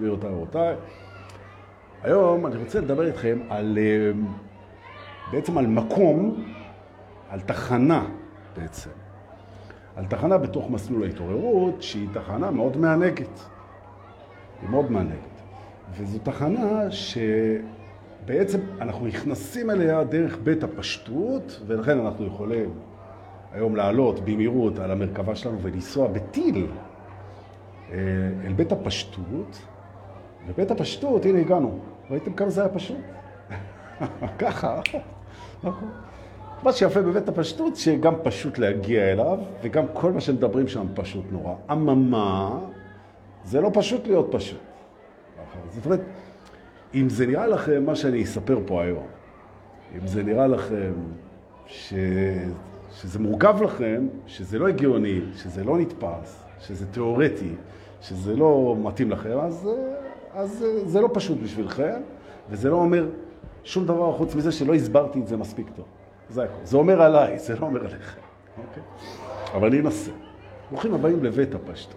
גבירותיי ורבותיי, היום אני רוצה לדבר איתכם על, בעצם על מקום, על תחנה בעצם. על תחנה בתוך מסלול ההתעוררות, שהיא תחנה מאוד מענגת. היא מאוד מענגת. וזו תחנה שבעצם אנחנו נכנסים אליה דרך בית הפשטות, ולכן אנחנו יכולים היום לעלות במהירות על המרכבה שלנו ולנסוע בטיל אל בית הפשטות. ובית הפשטות, הנה הגענו. ראיתם כמה זה היה פשוט? ככה. נכון. מה שיפה בבית הפשטות, שגם פשוט להגיע אליו, וגם כל מה שמדברים שם פשוט נורא. אממה, זה לא פשוט להיות פשוט. זאת אומרת, אם זה נראה לכם מה שאני אספר פה היום, אם זה נראה לכם שזה מורכב לכם, שזה לא הגיוני, שזה לא נתפס, שזה תיאורטי, שזה לא מתאים לכם, אז זה לא פשוט בשבילכם, וזה לא אומר שום דבר חוץ מזה שלא הסברתי את זה מספיק טוב. זה אומר עליי, זה לא אומר עליכם. אבל אני אנסה. ברוכים הבאים לבית הפשטות.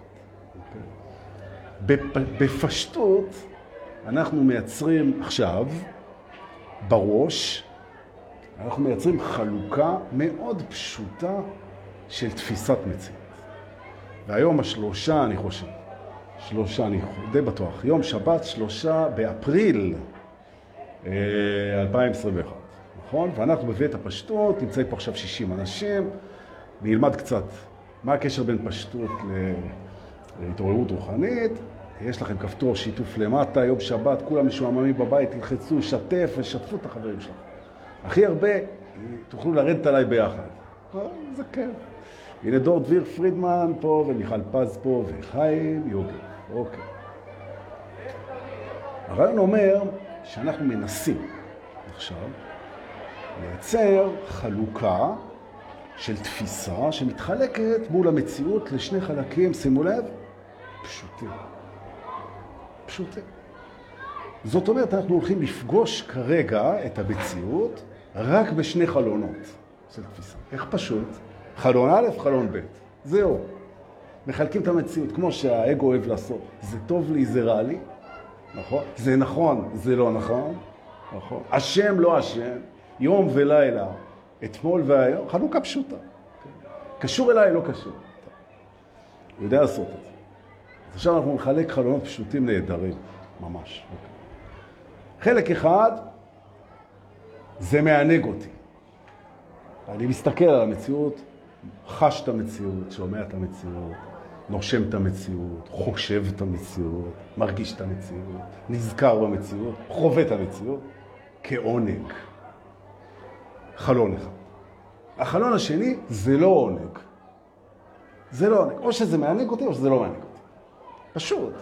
בפשטות אנחנו מייצרים עכשיו, בראש, אנחנו מייצרים חלוקה מאוד פשוטה של תפיסת מציאות. והיום השלושה, אני חושב, אני די בטוח, יום שבת 3 באפריל 2021, נכון? ואנחנו בבית הפשטות, נמצאים פה עכשיו 60 אנשים, נלמד קצת מה הקשר בין פשטות להתעוררות רוחנית. יש לכם כפתור שיתוף למטה, יום שבת, כולם משועממים בבית, תלחצו, שתף ושתפו את החברים שלכם. הכי הרבה תוכלו לרדת עליי ביחד. זה כיף. הנה דור דביר פרידמן פה, ומיכל פז פה, וחיים יוגב. אוקיי. הרעיון אומר שאנחנו מנסים עכשיו לייצר חלוקה של תפיסה שמתחלקת מול המציאות לשני חלקים, שימו לב, פשוטים. פשוטים. זאת אומרת, אנחנו הולכים לפגוש כרגע את המציאות רק בשני חלונות של תפיסה. איך פשוט? חלון א', חלון ב'. זהו. מחלקים את המציאות כמו שהאגו אוהב לעשות. זה טוב לי, זה רע לי. נכון? זה נכון, זה לא נכון. נכון. השם, לא השם. יום ולילה. אתמול והיום. חלוקה פשוטה. קשור אליי, לא קשור. הוא יודע לעשות את זה. אז עכשיו אנחנו נחלק חלונות פשוטים נהדרים. ממש. חלק אחד, זה מענג אותי. אני מסתכל על המציאות, חש את המציאות, שומע את המציאות, נושם את המציאות, חושב את המציאות, מרגיש את המציאות, נזכר במציאות, חווה את המציאות, כעונג. חלון אחד. החלון השני זה לא עונג. זה לא עונג. או שזה מענג אותי או שזה לא מענג אותי. פשוט.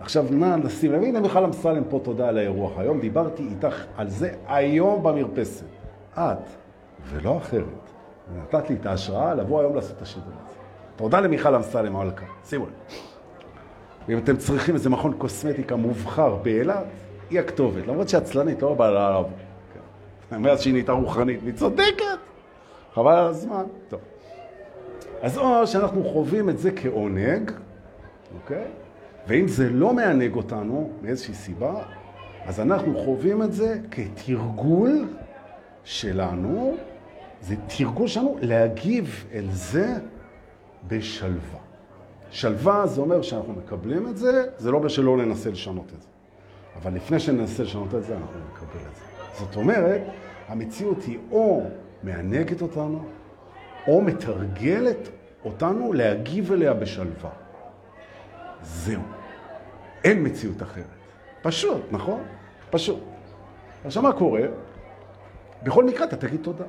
עכשיו נא נשים לב, הנה מיכל אמסלם פה, תודה על האירוח היום, דיברתי איתך על זה היום במרפסת. את. ולא אחרת. נתת לי את ההשראה לבוא היום לעשות את השידור הזה. תודה למיכל אמסלם המלכה. שימו לב. ואם אתם צריכים איזה מכון קוסמטיקה מובחר באילת, היא הכתובת. למרות שהעצלנית לא באה לעבוד. מאז שהיא נהייתה רוחנית, והיא צודקת. חבל על הזמן. טוב. אז או שאנחנו חווים את זה כעונג, אוקיי? ואם זה לא מענג אותנו מאיזושהי סיבה, אז אנחנו חווים את זה כתרגול שלנו. זה תרגול שלנו להגיב אל זה בשלווה. שלווה זה אומר שאנחנו מקבלים את זה, זה לא אומר שלא ננסה לשנות את זה. אבל לפני שננסה לשנות את זה, אנחנו נקבל את זה. זאת אומרת, המציאות היא או מענגת אותנו, או מתרגלת אותנו להגיב אליה בשלווה. זהו. אין מציאות אחרת. פשוט, נכון? פשוט. עכשיו מה קורה? בכל מקרה אתה תגיד תודה.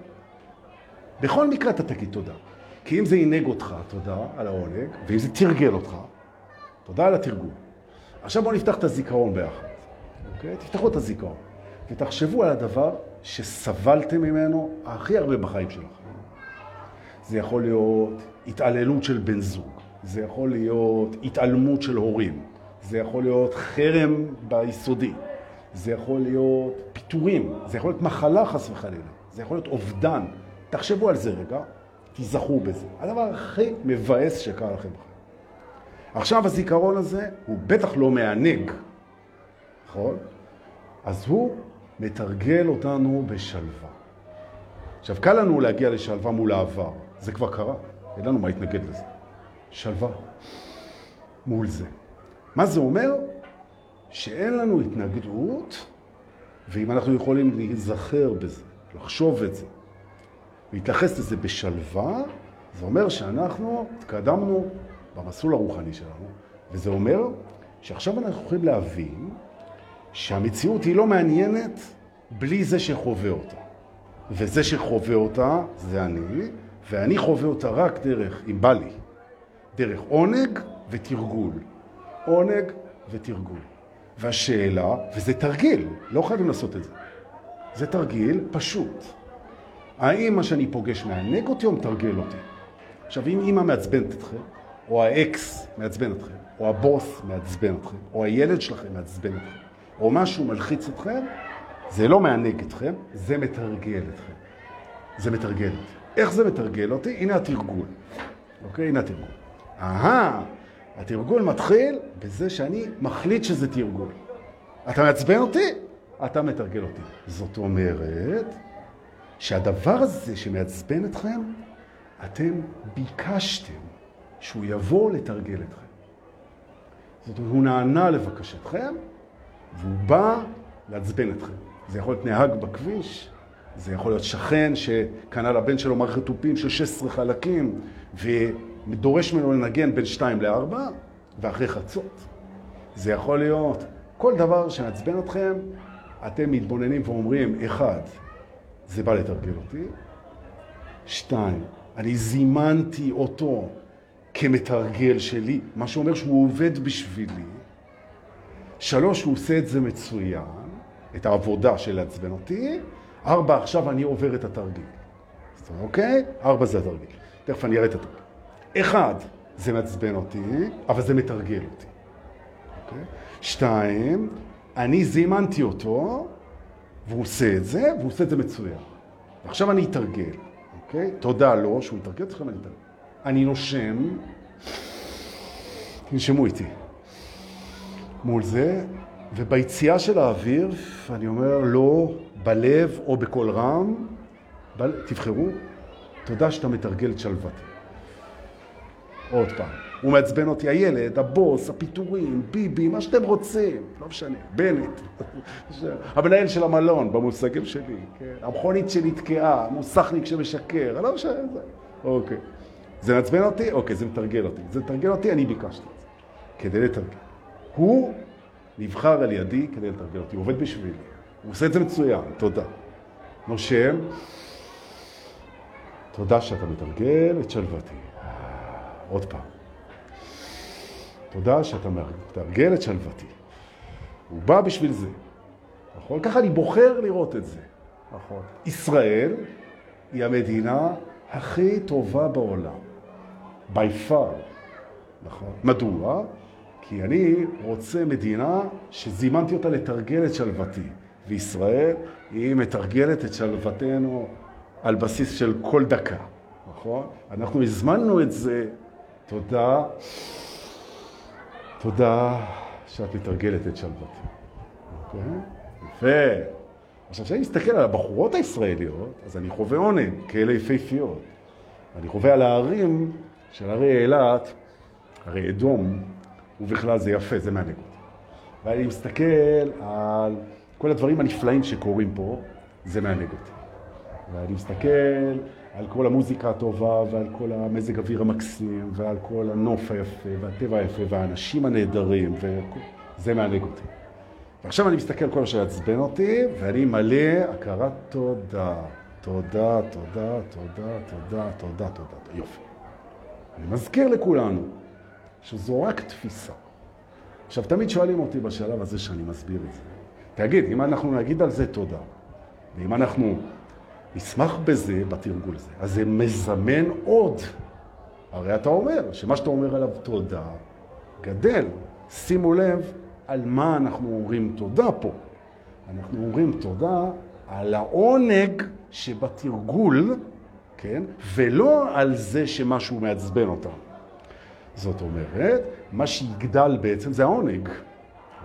בכל מקרה אתה תגיד תודה. כי אם זה ינהג אותך, תודה על העונג, ואם זה תרגל אותך, תודה על התרגול. עכשיו בואו נפתח את הזיכרון ביחד. אוקיי? תפתחו את הזיכרון. ותחשבו על הדבר שסבלתם ממנו הכי הרבה בחיים שלכם. זה יכול להיות התעללות של בן זוג. זה יכול להיות התעלמות של הורים. זה יכול להיות חרם ביסודי. זה יכול להיות פיטורים, זה יכול להיות מחלה חס וחלילה, זה יכול להיות אובדן. תחשבו על זה רגע, תיזכרו בזה. הדבר הכי מבאס שקרה לכם. עכשיו הזיכרון הזה הוא בטח לא מענג, נכון? אז הוא מתרגל אותנו בשלווה. עכשיו, קל לנו להגיע לשלווה מול העבר. זה כבר קרה. אין לנו מה להתנגד לזה. שלווה מול זה. מה זה אומר? שאין לנו התנגדות, ואם אנחנו יכולים להיזכר בזה, לחשוב את זה, להתייחס לזה בשלווה, זה אומר שאנחנו התקדמנו במסלול הרוחני שלנו, וזה אומר שעכשיו אנחנו יכולים להבין שהמציאות היא לא מעניינת בלי זה שחווה אותה. וזה שחווה אותה זה אני, ואני חווה אותה רק דרך, אם בא לי, דרך עונג ותרגול. עונג ותרגול. והשאלה, וזה תרגיל, לא חייבים לעשות את זה. זה תרגיל פשוט. האם מה שאני פוגש מענג אותי או מתרגל אותי? עכשיו, אם אמא מעצבנת אתכם, או האקס מעצבן אתכם, או הבוס מעצבן אתכם, או הילד שלכם מעצבן אתכם, או משהו מלחיץ אתכם, זה לא מענג אתכם, זה מתרגל אתכם. זה מתרגל אותי. איך זה מתרגל אותי? הנה התרגול. אוקיי? הנה התרגול. התרגול מתחיל בזה שאני מחליט שזה תרגול. אתה מעצבן אותי? אתה מתרגל אותי. זאת אומרת שהדבר הזה שמעצבן אתכם, אתם ביקשתם שהוא יבוא לתרגל אתכם. זאת אומרת, הוא נענה לבקשתכם, והוא בא לעצבן אתכם. זה יכול להיות נהג בכביש, זה יכול להיות שכן שקנה לבן שלו מערכת תופים של 16 חלקים, ודורש ממנו לנגן בין 2-4, ואחרי חצות. זה יכול להיות כל דבר שמעצבן אתכם, אתם מתבוננים ואומרים, 1, זה בא לתרגל אותי. 2, אני זימנתי אותו כמתרגל שלי, מה שאומר שהוא עובד בשבילי. 3, הוא עושה את זה מצוין, את העבודה של לעצבן אותי. 4, עכשיו אני עובר את התרגיל. זאת אומרת, אוקיי? 4 זה התרגיל. תכף אני אראה את התרגיל. 1, זה מעצבן אותי, אבל זה מתרגל אותי. אוקיי? 2, אני זימנתי אותו, והוא עושה את זה, והוא עושה את זה מצוין. ועכשיו אני אתרגל, אוקיי? תודה לו שהוא מתרגל אותך, אני אתרגל. אני נושם, נשמו איתי. מול זה, וביציאה של האוויר, אני אומר לא בלב או בכל רם, תבחרו, תודה שאתה מתרגל את שלוותי. עוד פעם, הוא מעצבן אותי, הילד, הבוס, הפיטורים, ביבי, מה שאתם רוצים, לא משנה, בנט, המנהל של המלון במושגים שלי, המכונית שנתקעה, המוסכניק שמשקר, לא משנה, זה, אוקיי. זה מעצבן אותי? אוקיי, זה מתרגל אותי. זה מתרגל אותי, אני ביקשתי את זה. כדי לתרגל. הוא נבחר על ידי כדי לתרגל אותי. הוא עובד בשבילי. הוא עושה את זה מצוין. תודה. נושם. תודה שאתה מתרגל את שלוותי. עוד פעם. תודה שאתה מתרגל את שלוותי. הוא בא בשביל זה. נכון? ככה אני בוחר לראות את זה. נכון. ישראל היא המדינה הכי טובה בעולם. by far. נכון. מדוע? כי אני רוצה מדינה שזימנתי אותה לתרגל את שלוותי. וישראל היא מתרגלת את שלוותנו על בסיס של כל דקה. נכון? אנחנו הזמנו את זה. תודה. תודה שאת מתרגלת את שלוותי. אוקיי? יפה. עכשיו, כשאני מסתכל על הבחורות הישראליות, אז אני חווה עונג כאלה יפהפיות. אני חווה על הערים של הרי אילת, הרי אדום, ובכלל זה יפה, זה מענג אותי. ואני מסתכל על כל הדברים הנפלאים שקורים פה, זה מענג אותי. ואני מסתכל על כל המוזיקה הטובה, ועל כל המזג אוויר המקסים, ועל כל הנוף היפה, והטבע היפה, והאנשים הנהדרים, וזה מענג אותי. עכשיו אני מסתכל כל מה שיעצבן אותי, ואני מלא הכרת תודה. תודה, תודה, תודה, תודה, תודה, תודה. יופי. אני מזכיר לכולנו שזו רק תפיסה. עכשיו, תמיד שואלים אותי בשלב הזה שאני מסביר את זה. תגיד, אם אנחנו נגיד על זה תודה, ואם אנחנו נשמח בזה, בתרגול הזה, אז זה מזמן עוד. הרי אתה אומר שמה שאתה אומר עליו תודה גדל. שימו לב, על מה אנחנו אומרים תודה פה? אנחנו אומרים תודה על העונג שבתרגול, כן? ולא על זה שמשהו מעצבן אותם. זאת אומרת, מה שיגדל בעצם זה העונג.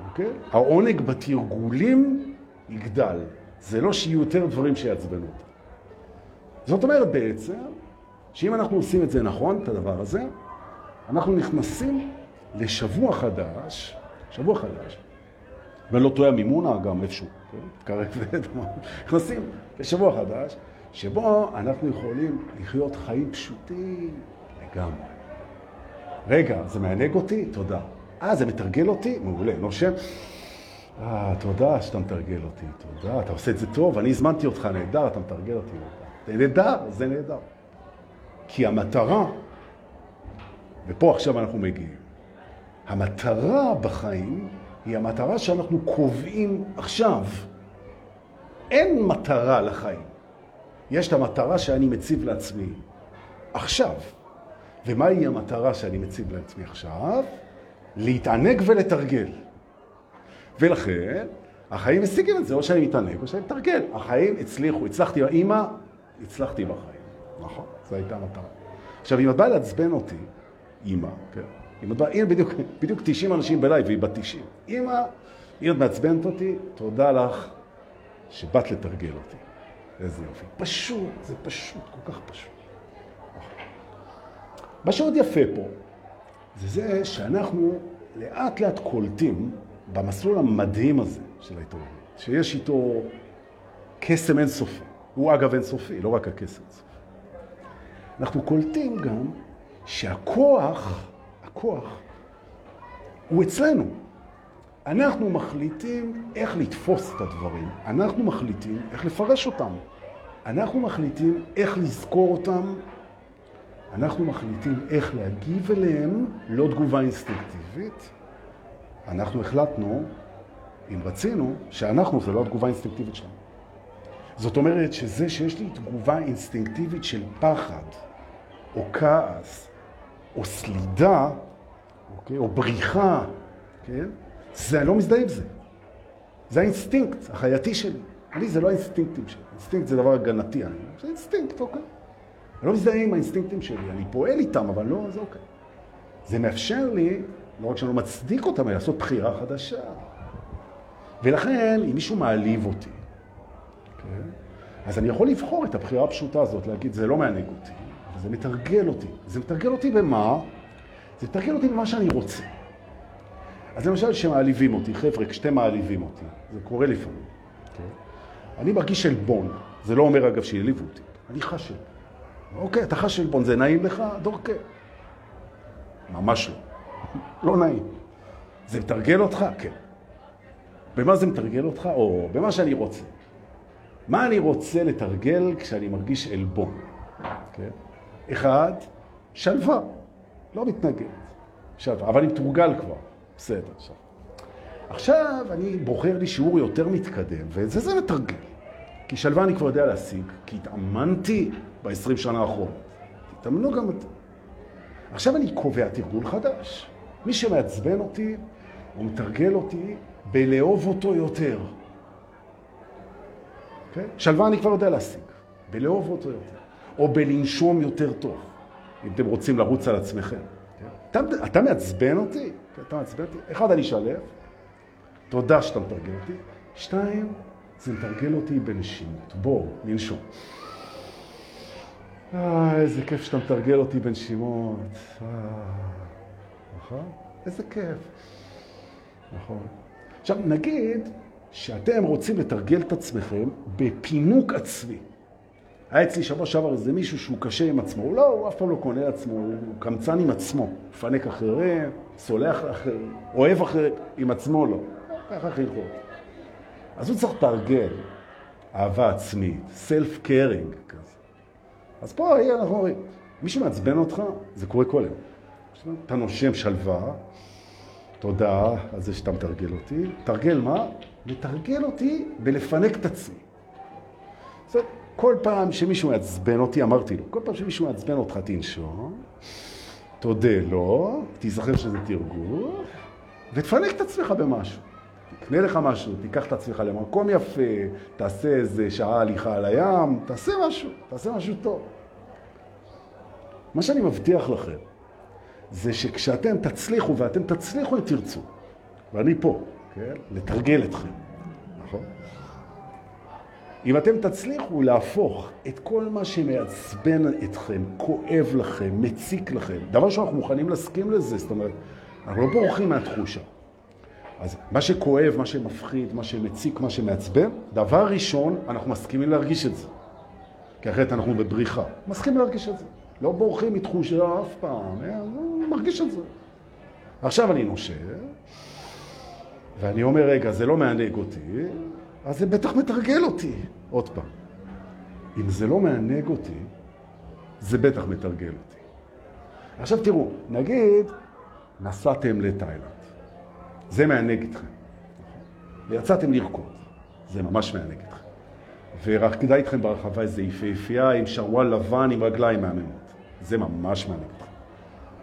אוקיי? העונג בתרגולים יגדל. זה לא שיהיו יותר דברים שיעצבנו אותה. זאת אומרת בעצם, שאם אנחנו עושים את זה נכון, את הדבר הזה, אנחנו נכנסים לשבוע חדש, שבוע חדש, ולא טועה מימונה גם איפשהו, תקרב את זה, נכנסים לשבוע חדש, שבו אנחנו יכולים לחיות חיים פשוטים לגמרי. רגע, זה מענג אותי? תודה. זה מתרגל אותי? מעולה, נושם. תודה שאתה מתרגל אותי, תודה, אתה עושה את זה טוב, אני הזמנתי אותך, נהדר, אתה מתרגל אותי. נהדר, זה נהדר. כי המטרה, ופה עכשיו אנחנו מגיעים, המטרה בחיים היא המטרה שאנחנו קובעים עכשיו. אין מטרה לחיים. יש את המטרה שאני מציב לעצמי עכשיו. ומה היא המטרה שאני מציב לעצמי עכשיו? להתענג ולתרגל. ולכן, החיים השיגים את זה, או שאני מתענג או שאני מתרגל. החיים הצליחו, הצלחתי באמא, הצלחתי בחיים. נכון, זו הייתה המטרה. עכשיו, אם את באה לעצבן אותי, אמא, כן. אם את באה, הנה בדיוק 90 אנשים בלייב, והיא בת 90. אמא, היא עוד מעצבנת אותי, תודה לך שבאת לתרגל אותי. איזה יופי. פשוט, זה פשוט, כל כך פשוט. מה שעוד יפה פה, זה שאנחנו לאט לאט קולטים במסלול המדהים הזה של ההתעוררות, שיש איתו קסם אינסופי. הוא אגב אינסופי, לא רק הקסם אינסופי. אנחנו קולטים גם שהכוח הוא אצלנו. אנחנו מחליטים איך לתפוס את הדברים, אנחנו מחליטים איך לפרש אותם, אנחנו מחליטים איך לזכור אותם, אנחנו מחליטים איך להגיב אליהם, לא תגובה אינסטינקטיבית. אנחנו החלטנו, אם רצינו, שאנחנו זה לא התגובה האינסטינקטיבית שלנו. זאת אומרת שזה שיש לי תגובה אינסטינקטיבית של פחד, או כעס, או סלידה, או בריחה, כן? זה לא מזדהה עם זה. זה האינסטינקט החייתי שלי. אני זה לא האינסטינקטים שלי. אינסטינקט זה דבר הגנתי. זה אינסטינקט, אוקיי. אני לא מזדהה עם האינסטינקטים שלי. אני פועל איתם, אבל לא, זה אוקיי. זה מאפשר לי, לא רק שאני לא מצדיק אותם, אלא לעשות בחירה חדשה. ולכן, אם מישהו מעליב אותי, אז אני יכול לבחור את הבחירה הפשוטה הזאת, להגיד, זה לא מענג אותי, אבל זה מתרגל אותי. זה מתרגל אותי במה? זה מתרגל אותי במה שאני רוצה. אז למשל, שמעליבים אותי, חבר'ה, כשאתם מעליבים אותי, זה קורה לפעמים. אני מרגיש עלבון. זה לא אומר, אגב, שהעליבו אותי. אני חש עלבון. אוקיי, אתה חש עלבון, זה נעים לך? דורקה. ממש לא. לא נעים. זה מתרגל אותך? כן. במה זה מתרגל אותך? או במה שאני רוצה. מה אני רוצה לתרגל כשאני מרגיש עלבון? Okay. אחד, שלווה. לא מתנגד. שלווה, אבל אני מתורגל כבר. בסדר, עכשיו. עכשיו אני בוחר לי שיעור יותר מתקדם, ואת זה מתרגל. כי שלווה אני כבר יודע להשיג, כי התאמנתי ב-20 שנה האחרונות. התאמנו גם את זה. עכשיו אני קובע תרגול חדש. מי שמעצבן אותי, הוא מתרגל אותי בלאהוב אותו יותר. Okay? שלווה אני כבר יודע להשיג, בלאהוב אותו יותר. או בלנשום יותר טוב, אם אתם רוצים לרוץ על עצמכם. Okay. אתה מעצבן אותי? Okay, אתה מעצבן אותי? אחד, אני שלב. תודה שאתה מתרגל אותי. שתיים, זה מתרגל אותי בנשימות. בואו, ננשום. איזה כיף שאתה מתרגל אותי בנשימות. נכון? איזה כיף. נכון. עכשיו, נגיד שאתם רוצים לתרגל את עצמכם בפינוק עצמי. היה אצלי שבוע שעבר איזה מישהו שהוא קשה עם עצמו. לא, הוא אף פעם לא קונה עצמו, הוא קמצן עם עצמו. מפנק אחרים, סולח אחרים, אוהב אחרים, עם עצמו לא. ככה חינכו. אז הוא צריך לתרגל אהבה עצמית, self caring כזה. אז פה אנחנו אומרים, מי שמעצבן אותך, זה קורה כל יום. אתה נושם שלווה, תודה על זה שאתה מתרגל אותי. תרגל מה? מתרגל אותי בלפנק את עצמי. זאת אומרת, כל פעם שמישהו מעצבן אותי, אמרתי לו, כל פעם שמישהו מעצבן אותך, תנשום, תודה לו, תיזכר שזה תרגול, ותפנק את עצמך במשהו. תקנה לך משהו, תיקח את עצמך למקום יפה, תעשה איזה שעה הליכה על הים, תעשה משהו טוב. מה שאני מבטיח לכם, זה שכשאתם תצליחו, ואתם תצליחו אם תרצו, ואני פה, כן? לתרגל אתכם, נכון? אם אתם תצליחו להפוך את כל מה שמעצבן אתכם, כואב לכם, מציק לכם, דבר שאנחנו מוכנים להסכים לזה, זאת אומרת, אנחנו לא בורחים מהתחושה. אז מה שכואב, מה שמפחיד, מה שמציק, מה שמעצבן, דבר ראשון, אנחנו מסכימים להרגיש את זה. כי אחרת אנחנו בבריחה. מסכימים להרגיש את זה. לא בורחים מתחושה אף פעם, מרגיש את זה. עכשיו אני נושב, ואני אומר, רגע, זה לא מענג אותי, אז זה בטח מתרגל אותי. עוד פעם. אם זה לא מענג אותי, זה בטח מתרגל אותי. עכשיו תראו, נגיד, נסעתם לתאילנד. זה מענג אתכם. ויצאתם לרקוד. זה ממש מענג אתכם. ורקדה איתכם ברחבה איזו יפהפייה עם שרוואל לבן, עם רגליים מהממות. זה ממש מענג אתכם.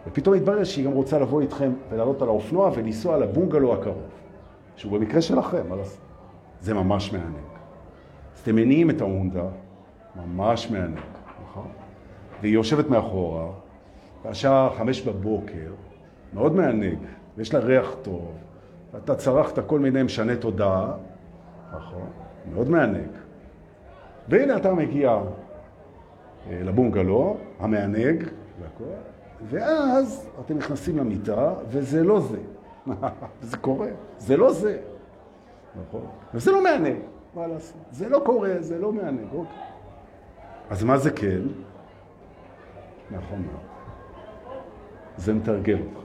ופתאום התברר שהיא גם רוצה לבוא איתכם ולעלות על האופנוע ולנסוע על הבונגלו הקרוב. שהוא במקרה שלכם, על הסוף. זה ממש מענג. אז אתם מניעים את ההונדה, ממש מענג. והיא יושבת מאחורה, והשעה 5:00, מאוד מענג, ויש לה ריח טוב, ואתה צרכת כל מיני משנה תודעה, מאוד מענג. והנה אתה מגיע לבונגלו, המענג, ואז אתם נכנסים למיטה, וזה לא זה. זה קורה, זה לא זה. נכון. וזה לא מענג, מה לעשות? זה לא קורה, זה לא מענג, אוקיי. אז מה זה כן? נכון. זה מתרגל אותך.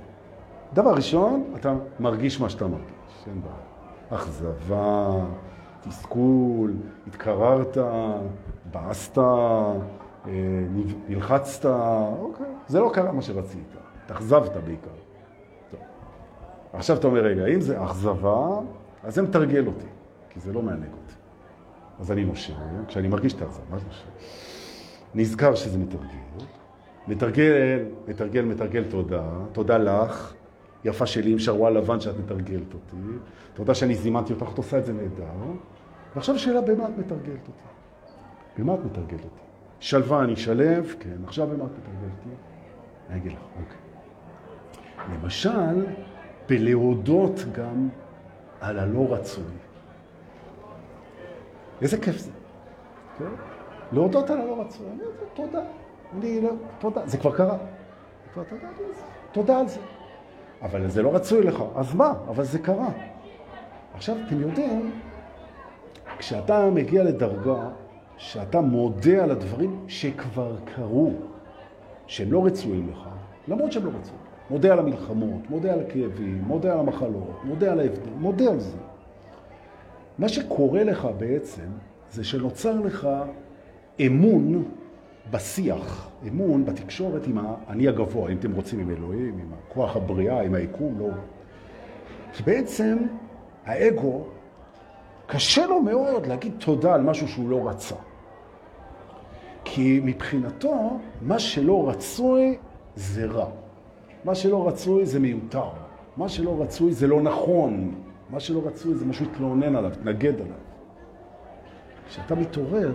דבר ראשון, אתה מרגיש מה שאתה מרגיש. אין בעיה. אכזבה, תסכול, התקררת, בעסת, נלחצת, אוקיי. זה לא קרה מה שרצית, תאכזבת בעיקר. טוב. עכשיו אתה אומר, רגע, אם זה אכזבה, אז זה מתרגל אותי, כי זה לא מענג אותי. אז אני נושב, כשאני מרגיש את האכזבה, מה זה נושב? נזכר שזה מתרגל. מתרגל תודה. תודה לך, יפה שלי עם שרוואל לבן שאת מתרגלת אותי. תודה שאני זימנתי אותך, את עושה את זה נהדר. ועכשיו שאלה, במה את מתרגלת אותי? במה את מתרגלת אותי? שלווה, אני אשלב, כן, עכשיו במה את מתרגלת אותי? אני אגיד לך, אוקיי. למשל, בלהודות גם על הלא רצוי. איזה כיף זה. כן? להודות על הלא רצוי, אני יודע, תודה. אני לא, תודה, זה כבר קרה. תודה על זה. אבל זה לא רצוי לך. אז מה? אבל זה קרה. עכשיו, אתם יודעים, כשאתה מגיע לדרגה, שאתה מודה על הדברים שכבר קרו, שהם לא רצויים לך, למרות שהם לא רצויים. מודה על המלחמות, מודה על הכאבים, מודה על המחלות, מודה על ההבדל, מודה על זה. מה שקורה לך בעצם, זה שנוצר לך אמון, בשיח, אמון, בתקשורת עם האני הגבוה, אם אתם רוצים, עם אלוהים, עם הכוח הבריאה, עם היקום, לא. כי בעצם האגו, קשה לו מאוד להגיד תודה על משהו שהוא לא רצה. כי מבחינתו, מה שלא רצוי זה רע. מה שלא רצוי זה מיותר. מה שלא רצוי זה לא נכון. מה שלא רצוי זה משהו תלונן עליו, תנגד עליו. כשאתה מתעורר,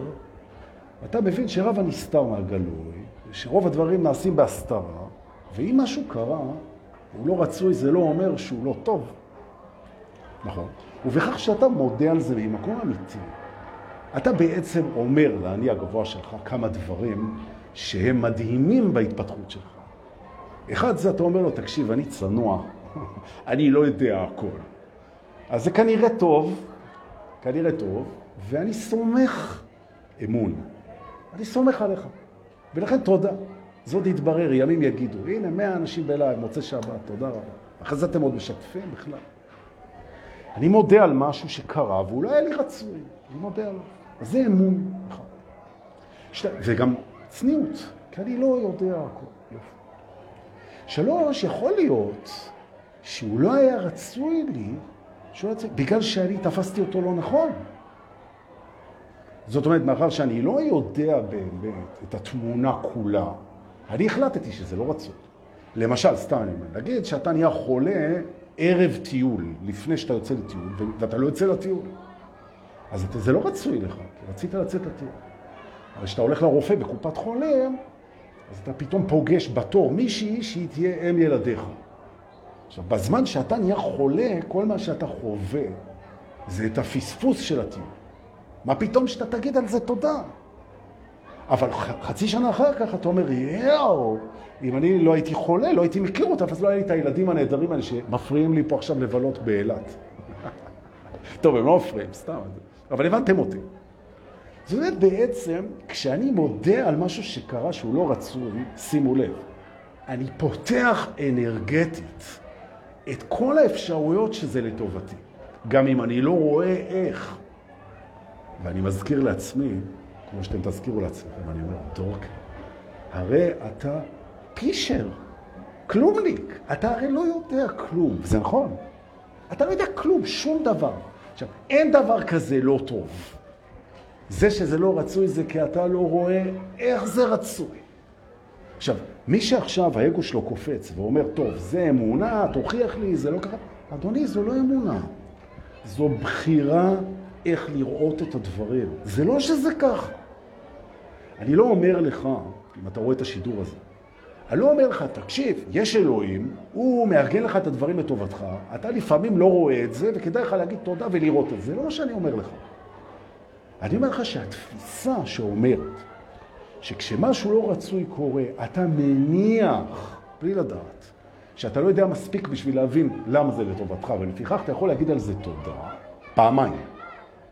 אתה מבין שרב הנסתר מהגלוי, שרוב הדברים נעשים בהסתרה, ואם משהו קרה, הוא לא רצוי, זה לא אומר שהוא לא טוב. נכון. ובכך שאתה מודה על זה ממקום אמיתי, אתה בעצם אומר לעני הגבוה שלך כמה דברים שהם מדהימים בהתפתחות שלך. אחד זה אתה אומר לו, תקשיב, אני צנוע, אני לא יודע הכל. אז זה כנראה טוב, כנראה טוב, ואני סומך אמון. אני סומך עליך, ולכן תודה. זאת התברר, ימים יגידו, הנה 100 אנשים בלייב, מוצא שבת, תודה רבה. אחרי זה אתם עוד משתפים בכלל. אני מודה על משהו שקרה, והוא לא היה לי רצוי, אני מודה עליו. אז זה אמון. וגם צניעות, כי אני לא יודע הכל. שלוש, יכול להיות שהוא לא היה רצוי לי, בגלל שאני תפסתי אותו לא נכון. זאת אומרת, מאחר שאני לא יודע באמת את התמונה כולה, אני החלטתי שזה לא רצוי. למשל, סתם, נגיד שאתה נהיה חולה ערב טיול, לפני שאתה יוצא לטיול, ואתה לא יוצא לטיול. אז זה לא רצוי לך, כי רצית לצאת לטיול. אבל כשאתה הולך לרופא בקופת חולה, אז אתה פתאום פוגש בתור מישהי שהיא תהיה אם ילדיך. עכשיו, בזמן שאתה נהיה חולה, כל מה שאתה חווה זה את הפספוס של הטיול. מה פתאום שאתה תגיד על זה תודה? אבל חצי שנה אחר כך אתה אומר, יאו, אם אני לא הייתי חולה, לא הייתי מכיר אותה, אז לא היה לי את הילדים הנהדרים האלה שמפריעים לי פה עכשיו לבלות באילת. טוב, הם לא מפריעים, סתם. אבל הבנתם אותי. זאת אומרת, בעצם, כשאני מודה על משהו שקרה שהוא לא רצוי, שימו לב, אני פותח אנרגטית את כל האפשרויות שזה לטובתי, גם אם אני לא רואה איך. ואני מזכיר לעצמי, כמו שאתם תזכירו לעצמכם, אני אומר, דורק, הרי אתה פישר, כלומניק, אתה הרי לא יודע כלום, זה נכון. אתה לא יודע כלום, שום דבר. עכשיו, אין דבר כזה לא טוב. זה שזה לא רצוי זה כי אתה לא רואה איך זה רצוי. עכשיו, מי שעכשיו האגו שלו קופץ ואומר, טוב, זה אמונה, תוכיח לי, זה לא ככה. אדוני, זו לא אמונה. זו בחירה איך לראות את הדברים. זה לא שזה ככה. אני לא אומר לך, אם אתה רואה את השידור הזה, אני לא אומר לך, תקשיב, יש אלוהים, הוא מארגן לך את הדברים לטובתך, אתה לפעמים לא רואה את זה, וכדאי לך להגיד תודה ולראות את זה. זה לא מה שאני אומר לך. אני אומר לך שהתפיסה שאומרת שכשמשהו לא רצוי קורה, אתה מניח, בלי לדעת, שאתה לא יודע מספיק בשביל להבין למה זה לטובתך, ולפיכך אתה יכול להגיד על זה תודה פעמיים.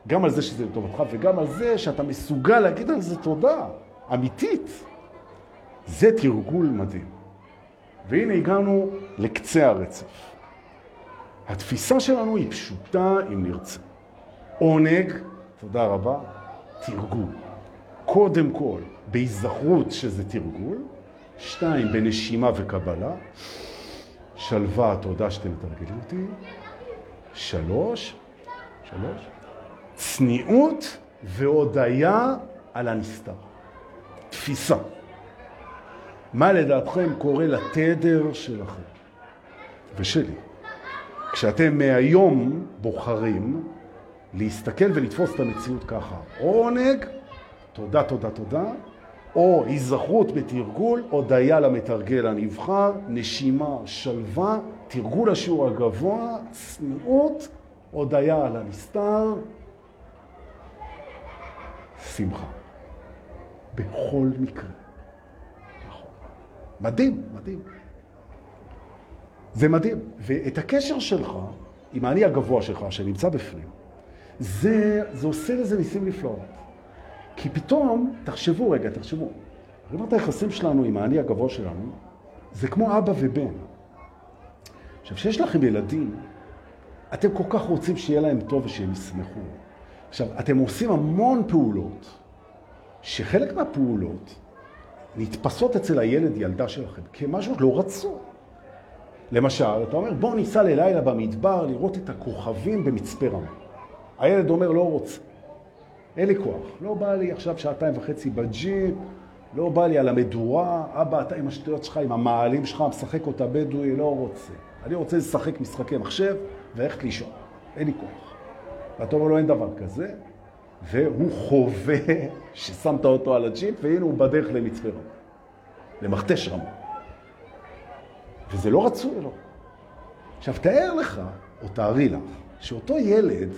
גם על זה שזה לטובתך וגם על זה שאתה מסוגל להגיד על זה תודה אמיתית. זה תרגול מדהים. והנה הגענו לקצה הרצף. התפיסה שלנו היא פשוטה אם נרצה. עונג, תודה רבה, תרגול. קודם כל, בהיזכרות שזה תרגול. 2, בנשימה וקבלה. שלווה, התודה שאתם מתרגלים אותי. 3, צניעות והודעה על הנסתר. תפיסה. מה לדעתכם קורה לתדר שלכם ושלי? כשאתם מהיום בוחרים להסתכל ולתפוס את המציאות ככה. או עונג, תודה, תודה, תודה, או היזכרות בתרגול, הודיה למתרגל הנבחר, נשימה, שלווה, תרגול השיעור הגבוה, צניעות, הודיה על הנסתר, שמחה. בכל מקרה. מדהים, מדהים. זה מדהים. ואת הקשר שלך עם האני הגבוה שלך שנמצא בפנים, זה עושה לזה ניסים לפלאות. כי פתאום, תחשבו. רמת היחסים שלנו עם האני הגבוה שלנו, זה כמו אבא ובן. עכשיו, שיש לכם ילדים, אתם כל כך רוצים שיהיה להם טוב ושהם ישמחו. עכשיו, אתם עושים המון פעולות, שחלק מהפעולות נתפסות אצל הילד ילדה שלכם כמשהו לא רצו. למשל, אתה אומר, בוא ניסע ללילה במדבר לראות את הכוכבים במצפה רמון. הילד אומר, לא רוצה. אין לי כוח. לא בא לי עכשיו 2.5 בג'יפ, לא בא לי על המדורה, אבא, אתה עם השטויות שלך, עם המעלים שלך, משחק אותה בדואי, לא רוצה. אני רוצה לשחק משחקי מחשב ואיך לישון. אין לי כוח. ואתה אומר לו, אין דבר כזה. והוא חווה ששמת אותו על הג'יפ, והנה הוא בדרך למצפה רמון, למכתש רמון. וזה לא רצוי לו. עכשיו, תאר לך, או תארי לך, שאותו ילד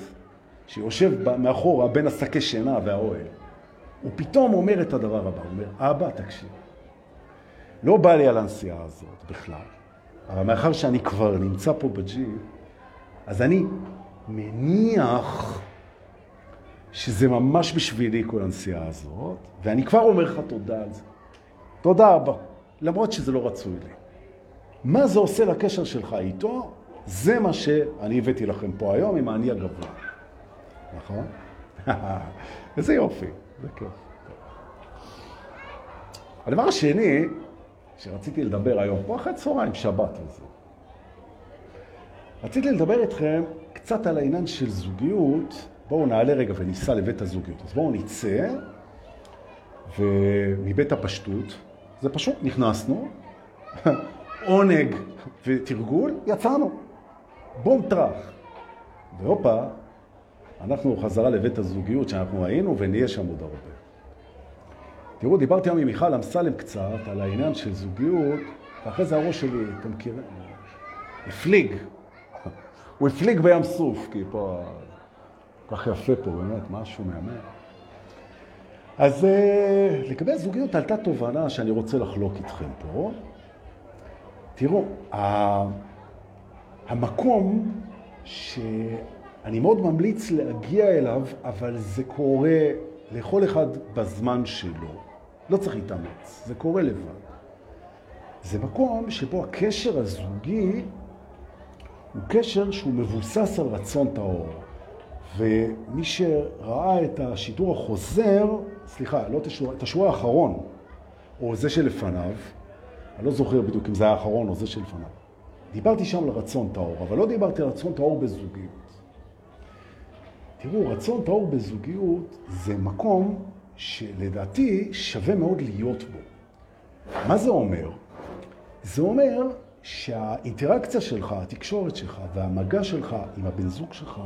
שיושב מאחורה בין השקי שינה והאוהל, הוא פתאום אומר את הדבר הבא, הוא אומר, אבא, תקשיב, לא בא לי על הנסיעה הזאת בכלל, אבל מאחר שאני כבר נמצא פה בג'יפ, אז אני מניח שזה ממש בשבילי כל הנסיעה הזאת, ואני כבר אומר לך תודה על זה. תודה אבא, למרות שזה לא רצוי לי. מה זה עושה לקשר שלך איתו? זה מה שאני הבאתי לכם פה היום עם האני הגבוה. נכון? איזה יופי, זה כיף. הדבר השני שרציתי לדבר היום, פה אחרי צהריים, שבת וזה. רציתי לדבר איתכם קצת על העניין של זוגיות, בואו נעלה רגע וניסע לבית הזוגיות. אז בואו ניצא מבית הפשטות. זה פשוט, נכנסנו, עונג ותרגול, יצאנו. בום טרח. והופה, אנחנו חזרה לבית הזוגיות שאנחנו היינו ונהיה שם עוד הרבה. תראו, דיברתי היום עם מיכל אמסלם קצת על העניין של זוגיות, ואחרי זה הראש שלי, אתם מכירים? הפליג. הוא הפליג בים סוף, כי פה... כך יפה פה, באמת, משהו מהמם. אז לגבי הזוגיות עלתה תובנה שאני רוצה לחלוק איתכם פה. תראו, המקום שאני מאוד ממליץ להגיע אליו, אבל זה קורה לכל אחד בזמן שלו. לא צריך להתאמץ, זה קורה לבד. זה מקום שבו הקשר הזוגי הוא קשר שהוא מבוסס על רצון טהור. ומי שראה את השידור החוזר, סליחה, לא את השורה האחרון, או זה שלפניו, אני לא זוכר בדיוק אם זה היה האחרון או זה שלפניו. דיברתי שם לרצון טהור, אבל לא דיברתי על רצון טהור בזוגיות. תראו, רצון טהור בזוגיות זה מקום שלדעתי שווה מאוד להיות בו. מה זה אומר? זה אומר שהאינטראקציה שלך, התקשורת שלך והמגע שלך עם הבן זוג שלך,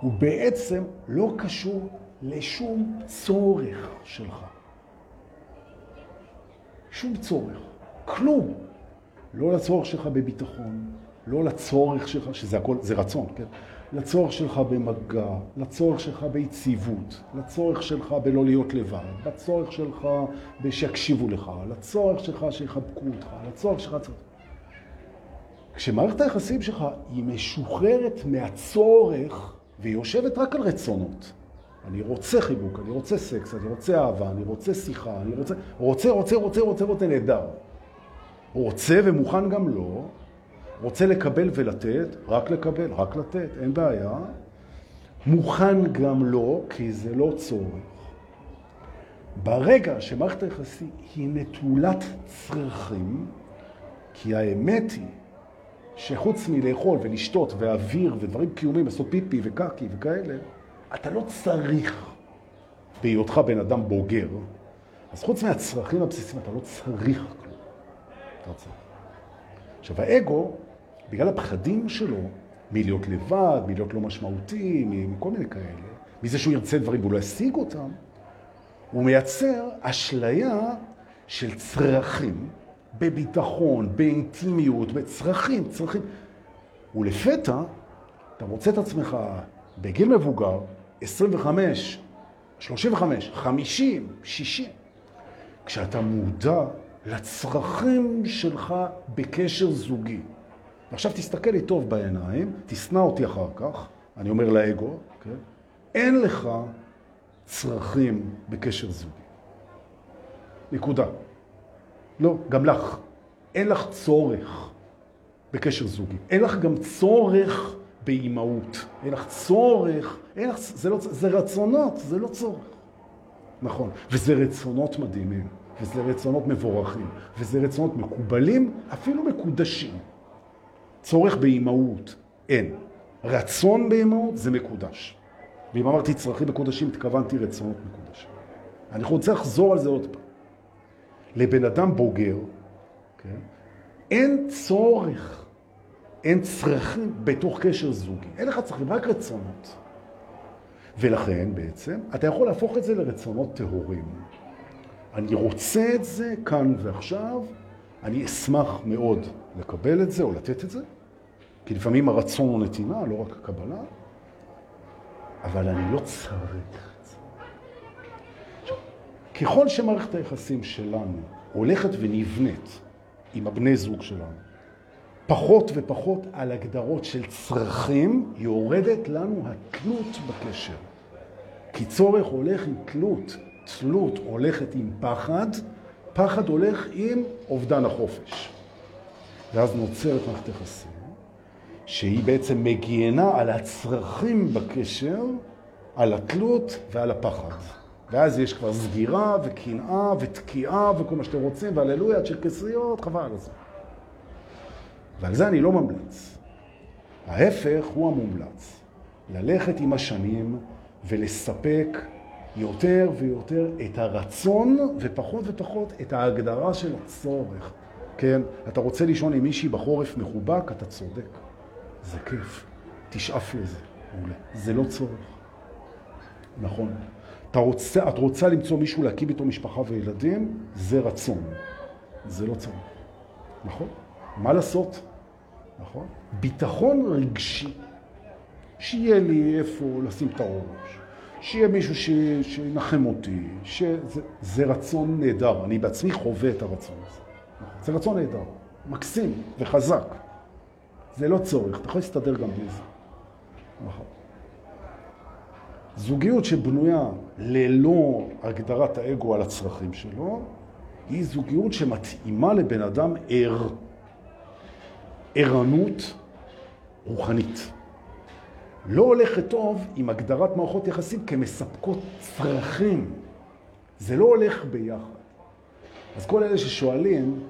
הוא בעצם לא קשור לשום צורך שלך. שום צורך. כלום. לא לצורך שלך בביטחון, לא לצורך שלך, שזה הכל, זה רצון, כן? לצורך שלך במגע, לצורך שלך ביציבות, לצורך שלך בלא להיות לבד, לצורך שלך בשיקשיבו לך, לצורך שלך שיחבקו אותך, לצורך שלך... כשמערכת היחסים שלך היא משוחררת מהצורך, והיא יושבת רק על רצונות. אני רוצה חיבוק, אני רוצה סקס, אני רוצה אהבה, אני רוצה שיחה, אני רוצה... רוצה נהדר. רוצה ומוכן גם לא. רוצה לקבל ולתת, רק לקבל, רק לתת, אין בעיה. מוכן גם לא, כי זה לא צורך. ברגע שמערכת היחסים היא נטולת צרכים, כי האמת היא שחוץ מלאכול ולשתות ואוויר ודברים קיומיים, לעשות פיפי וקקי וכאלה, אתה לא צריך בהיותך בן אדם בוגר. אז חוץ מהצרכים הבסיסיים אתה לא צריך כלום. אתה רוצה. עכשיו האגו, בגלל הפחדים שלו, מלהיות לבד, מלהיות לא משמעותי, מכל מיני כאלה, מזה שהוא ירצה דברים והוא לא ישיג אותם, הוא מייצר אשליה של צרכים, בביטחון, באינטימיות, בצרכים, צרכים. ולפתע, אתה מוצא את עצמך בגיל מבוגר, 25, 35, 50, 60, כשאתה מודע לצרכים שלך בקשר זוגי. ועכשיו תסתכל לי טוב בעיניים, תסנע אותי אחר כך, אני אומר לאגו, כן? אין לך צרכים בקשר זוגי. נקודה. לא, גם לך. אין לך צורך בקשר זוגי. אין לך גם צורך באימהות. אין לך צורך, אין לך, זה לא, זה רצונות, זה לא צורך. נכון. וזה רצונות מדהימים. וזה רצונות מבורכים, וזה רצונות מקובלים, אפילו מקודשים. צורך באימהות, אין. רצון באימהות זה מקודש. ואם אמרתי צרכים מקודשים, התכוונתי רצונות מקודשים. אני רוצה לחזור על זה עוד פעם. לבן אדם בוגר, כן? אין צורך, אין צרכים בתוך קשר זוגי. אין לך צרכים, רק רצונות. ולכן בעצם, אתה יכול להפוך את זה לרצונות טהורים. אני רוצה את זה כאן ועכשיו, אני אשמח מאוד לקבל את זה או לתת את זה, כי לפעמים הרצון הוא נתינה, לא רק הקבלה, אבל אני לא צריך את זה. ככל שמערכת היחסים שלנו הולכת ונבנית עם הבני זוג שלנו, פחות ופחות על הגדרות של צרכים יורדת לנו התלות בקשר. כי צורך הולך עם תלות. תלות הולכת עם פחד, פחד הולך עם אובדן החופש. ואז נוצרת מערכת יחסים, שהיא בעצם מגיינה על הצרכים בקשר, על התלות ועל הפחד. ואז יש כבר סגירה וקנאה ותקיעה וכל מה שאתם רוצים, והללויה, צ'רקסיות, חבל על זה. ועל זה אני לא ממלץ. ההפך הוא המומלץ. ללכת עם השנים ולספק יותר ויותר את הרצון ופחות ופחות את ההגדרה של הצורך. כן, אתה רוצה לישון עם מישהי בחורף מחובק, אתה צודק. זה כיף. תשאף לזה. זה לא צורך. נכון. את רוצה למצוא מישהו להקים איתו משפחה וילדים, זה רצון. זה לא צריך. נכון? מה לעשות? נכון? ביטחון רגשי. שיהיה לי איפה לשים את הראש. שיהיה מישהו שינחם אותי. זה רצון נהדר. אני בעצמי חווה את הרצון הזה. זה רצון נהדר. מקסים וחזק. זה לא צורך. אתה יכול להסתדר גם בזה. נכון. זוגיות שבנויה ללא הגדרת האגו על הצרכים שלו, היא זוגיות שמתאימה לבן אדם ער. ערנות רוחנית. לא הולכת טוב עם הגדרת מערכות יחסים כמספקות צרכים. זה לא הולך ביחד. אז כל אלה ששואלים,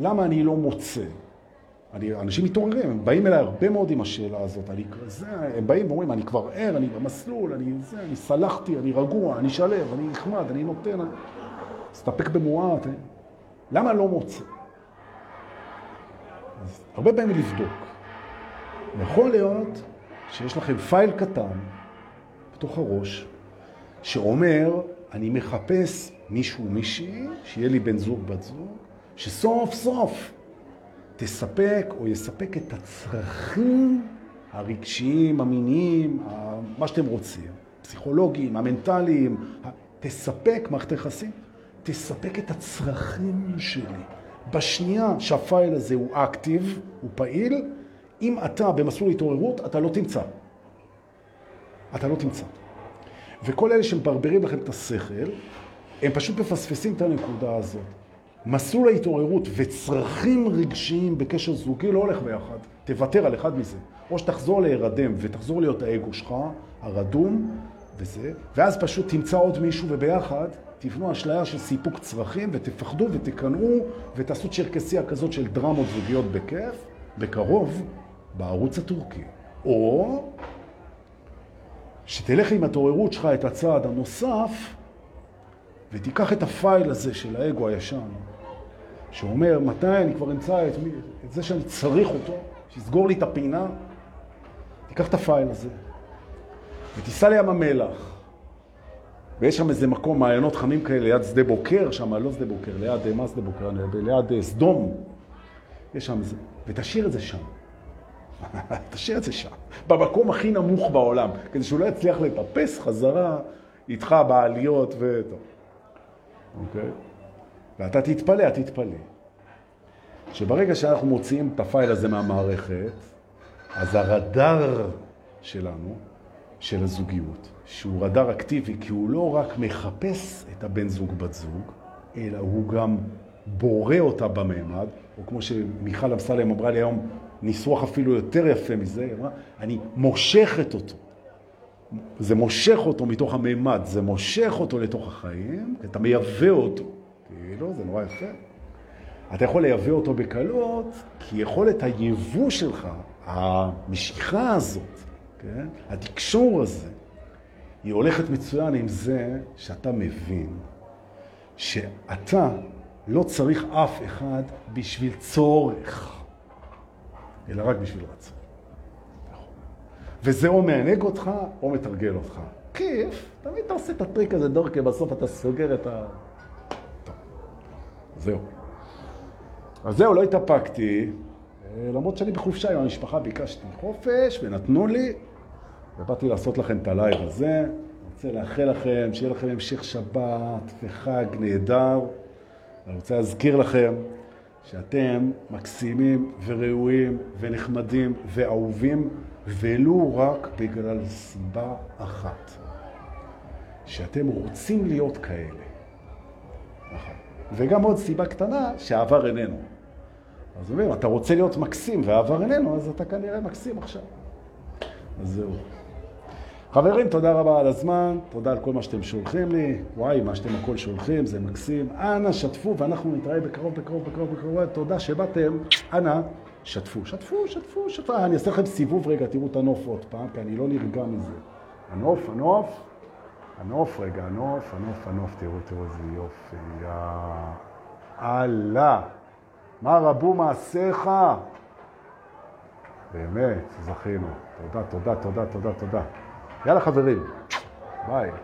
למה אני לא מוצא? אנשים מתעוררים, הם באים אליי הרבה מאוד עם השאלה הזאת. אני כזה, הם באים ואומרים, אני כבר ער, אני במסלול, אני סלחתי, אני רגוע, אני שלב, אני נחמד, אני נותן, אני אסתפק במועט. למה לא מוצא? אז הרבה פעמים לבדוק. יכול להיות שיש לכם פייל קטן בתוך הראש שאומר, אני מחפש מישהו מישהי, שיהיה לי בן זוג בת זוג, שסוף סוף תספק או יספק את הצרכים הרגשיים, המיניים, מה שאתם רוצים, הפסיכולוגיים, המנטליים, תספק, מערכת יחסים, תספק את הצרכים שלי. בשנייה שהפייל הזה הוא אקטיב, הוא פעיל, אם אתה במסלול התעוררות, אתה לא תמצא. אתה לא תמצא. וכל אלה שמברברים לכם את השכל, הם פשוט מפספסים את הנקודה הזאת. מסלול ההתעוררות וצרכים רגשיים בקשר זוגי לא הולך ביחד. תוותר על אחד מזה. או שתחזור להירדם ותחזור להיות האגו שלך, הרדום וזה, ואז פשוט תמצא עוד מישהו וביחד תבנו אשליה של סיפוק צרכים ותפחדו ותקנעו ותעשו צ'רקסיה כזאת של דרמות זוגיות בכיף, בקרוב, בערוץ הטורקי. או שתלך עם התעוררות שלך את הצעד הנוסף ותיקח את הפייל הזה של האגו הישן, שאומר, מתי אני כבר אמצא את זה שאני צריך אותו, שיסגור לי את הפינה, תיקח את הפייל הזה, ותיסע לים המלח. ויש שם איזה מקום, מעיינות חמים כאלה, ליד שדה בוקר, שם לא שדה בוקר, ליד מה שדה בוקר, ליד סדום. יש שם זה, ותשאיר את זה שם. תשאיר את זה שם, במקום הכי נמוך בעולם, כדי שהוא לא יצליח לטפס חזרה, איתך בעליות וטוב. אוקיי? ואתה תתפלא, תתפלא. שברגע שאנחנו מוציאים את הפייל הזה מהמערכת, אז הרדאר שלנו, של הזוגיות, שהוא רדאר אקטיבי, כי הוא לא רק מחפש את הבן זוג בת זוג, אלא הוא גם בורא אותה במעמד, או כמו שמיכל אמסלם אמרה לי היום, ניסוח אפילו יותר יפה מזה, היא אמרה, אני מושכת אותו. זה מושך אותו מתוך הממד, זה מושך אותו לתוך החיים, אתה מייבא אותו. כאילו, זה נורא יפה. אתה יכול לייבא אותו בקלות, כי יכולת היבוא שלך, המשיכה הזאת, כן? התקשור הזה, היא הולכת מצוין עם זה שאתה מבין שאתה לא צריך אף אחד בשביל צורך, אלא רק בשביל רצון. וזה או מענג אותך, או מתרגל אותך. כיף, תמיד אתה עושה את הטריק הזה דורקה, בסוף אתה סוגר את ה... טוב, זהו. אז זהו, לא התאפקתי, למרות שאני בחופשה עם המשפחה ביקשתי חופש, ונתנו לי, ובאתי לעשות לכם את הלייב הזה. אני רוצה לאחל לכם, שיהיה לכם המשך שבת וחג נהדר. אני רוצה להזכיר לכם שאתם מקסימים וראויים ונחמדים ואהובים, ולו רק בגלל סיבה אחת, שאתם רוצים להיות כאלה. וגם עוד סיבה קטנה, שהעבר איננו. אז אומרים, אתה רוצה להיות מקסים והעבר איננו, אז אתה כנראה מקסים עכשיו. אז זהו. חברים, תודה רבה על הזמן, תודה על כל מה שאתם שולחים לי. וואי, מה שאתם הכל שולחים, זה מקסים. אנא, שתפו, ואנחנו נתראה בקרוב. תודה שבאתם, אנא. שתפו. אני אעשה לכם סיבוב רגע, תראו את הנוף עוד פעם, כי אני לא נרגע מזה. הנוף, תראו, איזה יופי. אללה, מה רבו מעשיך? באמת, זכינו. תודה. יאללה חברים, ביי.